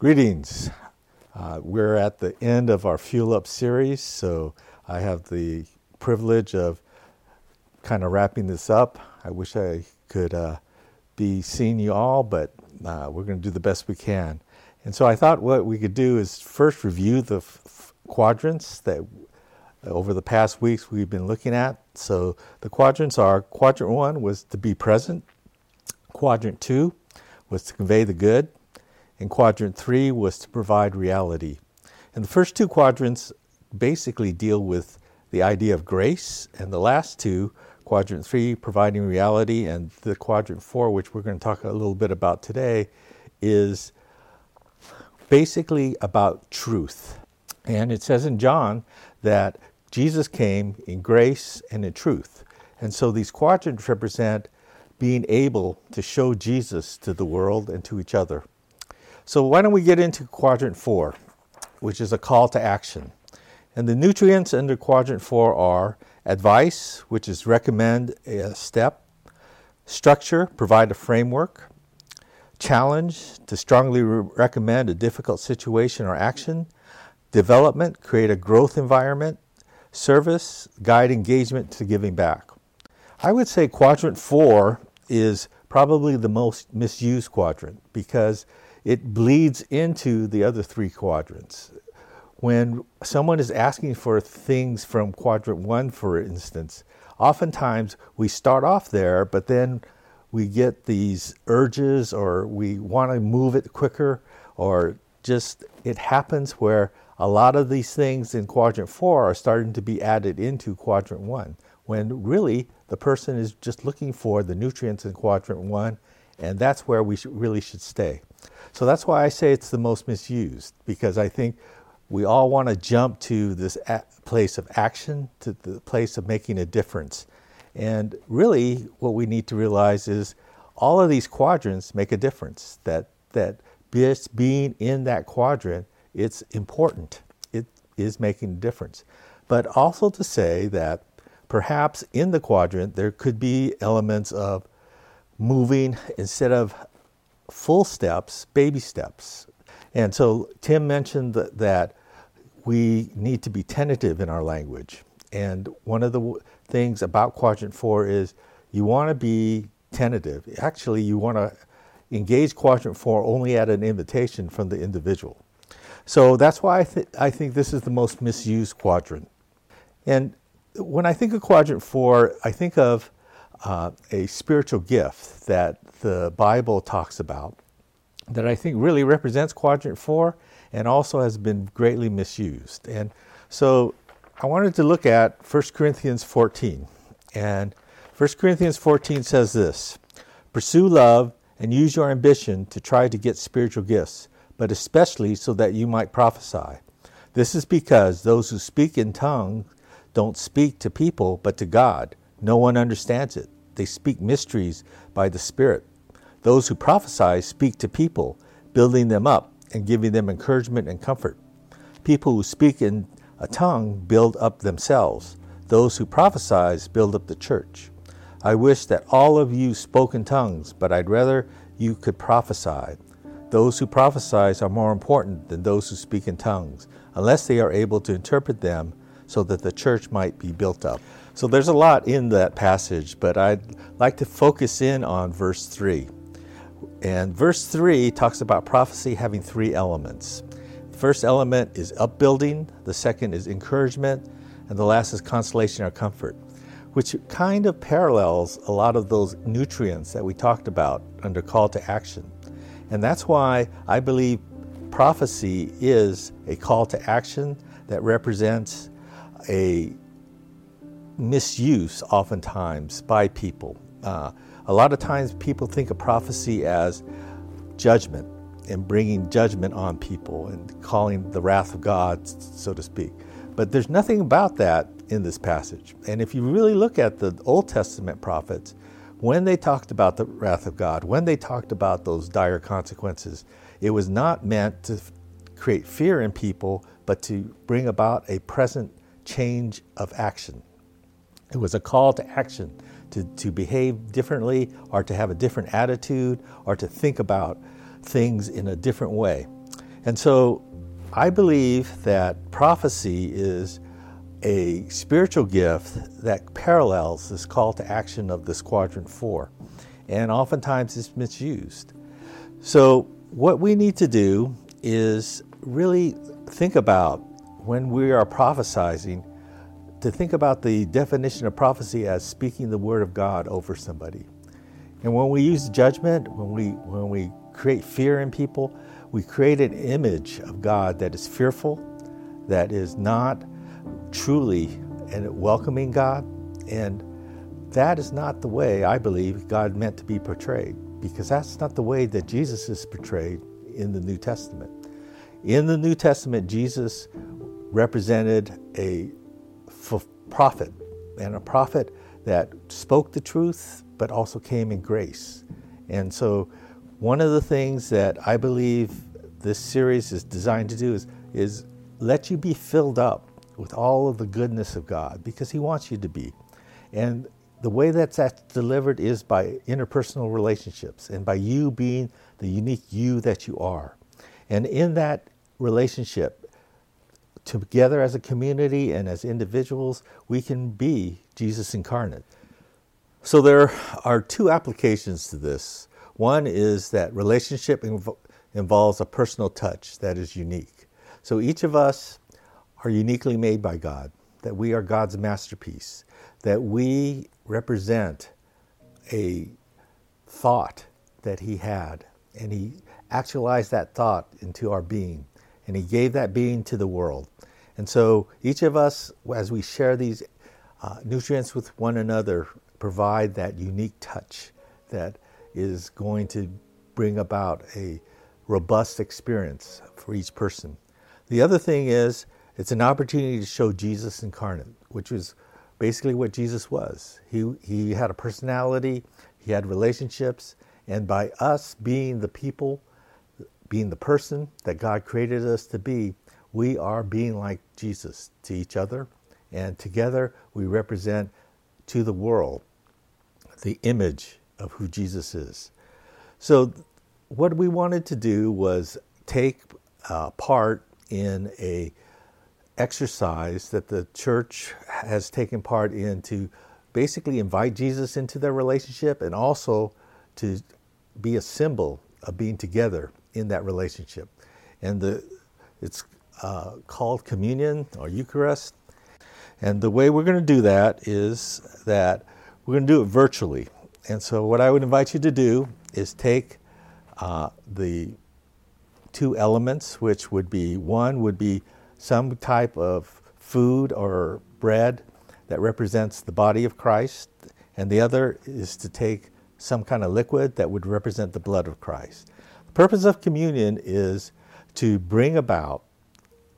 Greetings. We're at the end of our Fuel Up series, so I have the privilege of kind of wrapping this up. I wish I could be seeing you all, but we're going to do the best we can. And so I thought what we could do is first review the quadrants that over the past weeks we've been looking at. So the quadrants are: quadrant one was to be present, quadrant two was to convey the good, and quadrant three was to provide reality. And the first two quadrants basically deal with the idea of grace, and the last two, quadrant three, providing reality, and the quadrant four, which we're going to talk a little bit about today, is basically about truth. And it says in John that Jesus came in grace and in truth. And so these quadrants represent being able to show Jesus to the world and to each other. So why don't we get into quadrant four, which is a call to action. And the nutrients under quadrant four are advice, which is recommend a step; structure, provide a framework; challenge, to strongly recommend a difficult situation or action; development, create a growth environment; service, guide engagement to giving back. I would say quadrant four is probably the most misused quadrant because it bleeds into the other three quadrants. When someone is asking for things from quadrant one, for instance, oftentimes we start off there, but then we get these urges, or we want to move it quicker, or just it happens where a lot of these things in quadrant four are starting to be added into quadrant one, when really the person is just looking for the nutrients in quadrant one, and that's where we really should stay. So that's why I say it's the most misused, because I think we all want to jump to this place of action, to the place of making a difference. And really what we need to realize is all of these quadrants make a difference, that just being in that quadrant, it's important. It is making a difference. But also to say that perhaps in the quadrant there could be elements of moving instead of full steps, baby steps. And so Tim mentioned that we need to be tentative in our language. And one of the things about quadrant four is you want to be tentative. Actually, you want to engage quadrant four only at an invitation from the individual. So that's why I think this is the most misused quadrant. And when I think of quadrant four, I think of a spiritual gift that the Bible talks about that I think really represents quadrant four and also has been greatly misused. And so I wanted to look at 1 Corinthians 14. And 1 Corinthians 14 says this: "Pursue love and use your ambition to try to get spiritual gifts, but especially so that you might prophesy. This is because those who speak in tongues don't speak to people but to God. No one understands it. They speak mysteries by the Spirit. Those who prophesy speak to people, building them up and giving them encouragement and comfort. People who speak in a tongue build up themselves. Those who prophesy build up the church. I wish that all of you spoke in tongues, but I'd rather you could prophesy. Those who prophesy are more important than those who speak in tongues, unless they are able to interpret them so that the church might be built up." So there's a lot in that passage, but I'd like to focus in on verse 3. And verse 3 talks about prophecy having three elements. The first element is upbuilding, the second is encouragement, and the last is consolation or comfort, which kind of parallels a lot of those nutrients that we talked about under call to action. And that's why I believe prophecy is a call to action that represents a misuse oftentimes by people. A lot of times people think of prophecy as judgment and bringing judgment on people and calling the wrath of God, so to speak. But there's nothing about that in this passage. And if you really look at the Old Testament prophets, when they talked about the wrath of God, when they talked about those dire consequences, it was not meant to create fear in people, but to bring about a present change of action. It was a call to action to behave differently, or to have a different attitude, or to think about things in a different way. And so I believe that prophecy is a spiritual gift that parallels this call to action of this quadrant 4, and oftentimes it's misused. So what we need to do is really think about, when we are prophesizing, to think about the definition of prophecy as speaking the word of God over somebody. And when we use judgment, when we create fear in people, we create an image of God that is fearful, that is not truly a welcoming God. And that is not the way I believe God meant to be portrayed, because that's not the way that Jesus is portrayed in the New Testament. In the New Testament, Jesus represented a prophet, and a prophet that spoke the truth but also came in grace. And so one of the things that I believe this series is designed to do is let you be filled up with all of the goodness of God, because he wants you to be. And the way that's delivered is by interpersonal relationships and by you being the unique you that you are. And in that relationship, together as a community and as individuals, we can be Jesus incarnate. So there are two applications to this. One is that relationship involves a personal touch that is unique. So each of us are uniquely made by God, that we are God's masterpiece, that we represent a thought that he had, and he actualized that thought into our being, and he gave that being to the world. And so each of us, as we share these nutrients with one another, provide that unique touch that is going to bring about a robust experience for each person. The other thing is, it's an opportunity to show Jesus incarnate, which is basically what Jesus was. He had a personality, he had relationships, and by us being the people, being the person that God created us to be, we are being like Jesus to each other, and together we represent to the world the image of who Jesus is. So what we wanted to do was take part in a exercise that the church has taken part in to basically invite Jesus into their relationship, and also to be a symbol of being together in that relationship. And it's called communion or Eucharist. And the way we're going to do that is that we're going to do it virtually. And so what I would invite you to do is take the two elements, which would be, one would be some type of food or bread that represents the body of Christ, and the other is to take some kind of liquid that would represent the blood of Christ. The purpose of communion is to bring about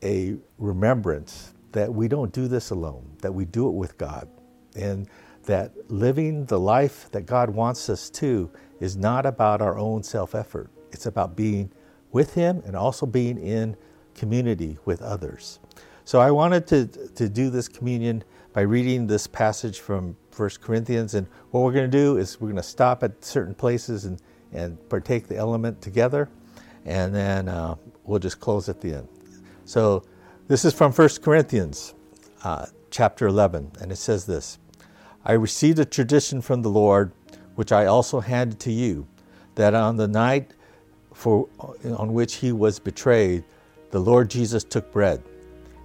a remembrance that we don't do this alone, that we do it with God, and that living the life that God wants us to is not about our own self-effort. It's about being with him and also being in community with others. So I wanted to do this communion by reading this passage from 1 Corinthians. And what we're going to do is we're going to stop at certain places and partake the element together. And then we'll just close at the end. So this is from 1 Corinthians chapter 11. And it says this: I received a tradition from the Lord, which I also handed to you, that on the night on which he was betrayed, the Lord Jesus took bread.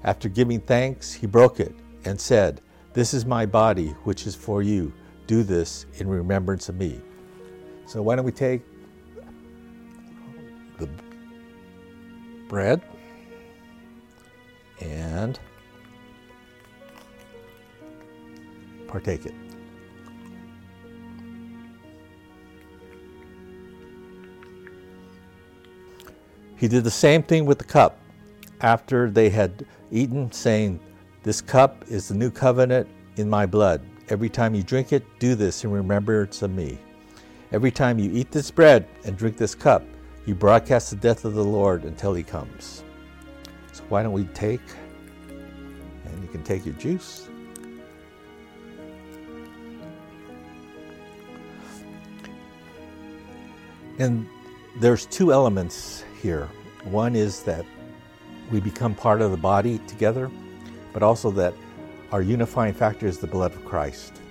After giving thanks, he broke it and said, "This is my body, which is for you. Do this in remembrance of me." So why don't we take the bread and partake it. He did the same thing with the cup after they had eaten, saying, "This cup is the new covenant in my blood. Every time you drink it, do this in remembrance of me. Every time you eat this bread and drink this cup, you broadcast the death of the Lord until he comes." So why don't we take, and you can take your juice. And there's two elements here. One is that we become part of the body together, but also that our unifying factor is the blood of Christ.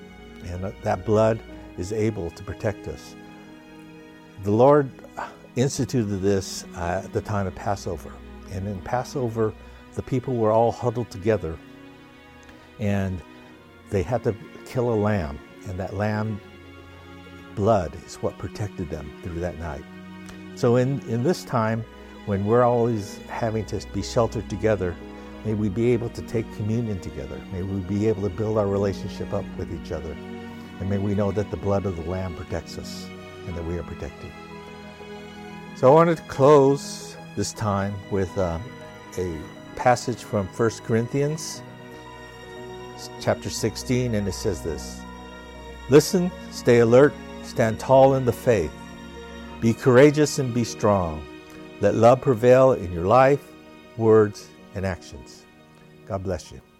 And that blood is able to protect us. The Lord instituted this at the time of Passover. And in Passover, the people were all huddled together and they had to kill a lamb. And that lamb blood is what protected them through that night. So in this time, when we're always having to be sheltered together, may we be able to take communion together. May we be able to build our relationship up with each other. And may we know that the blood of the Lamb protects us and that we are protected. So I wanted to close this time with a passage from 1 Corinthians chapter 16, and it says this: "Listen, stay alert, stand tall in the faith. Be courageous and be strong. Let love prevail in your life, words, and actions." God bless you.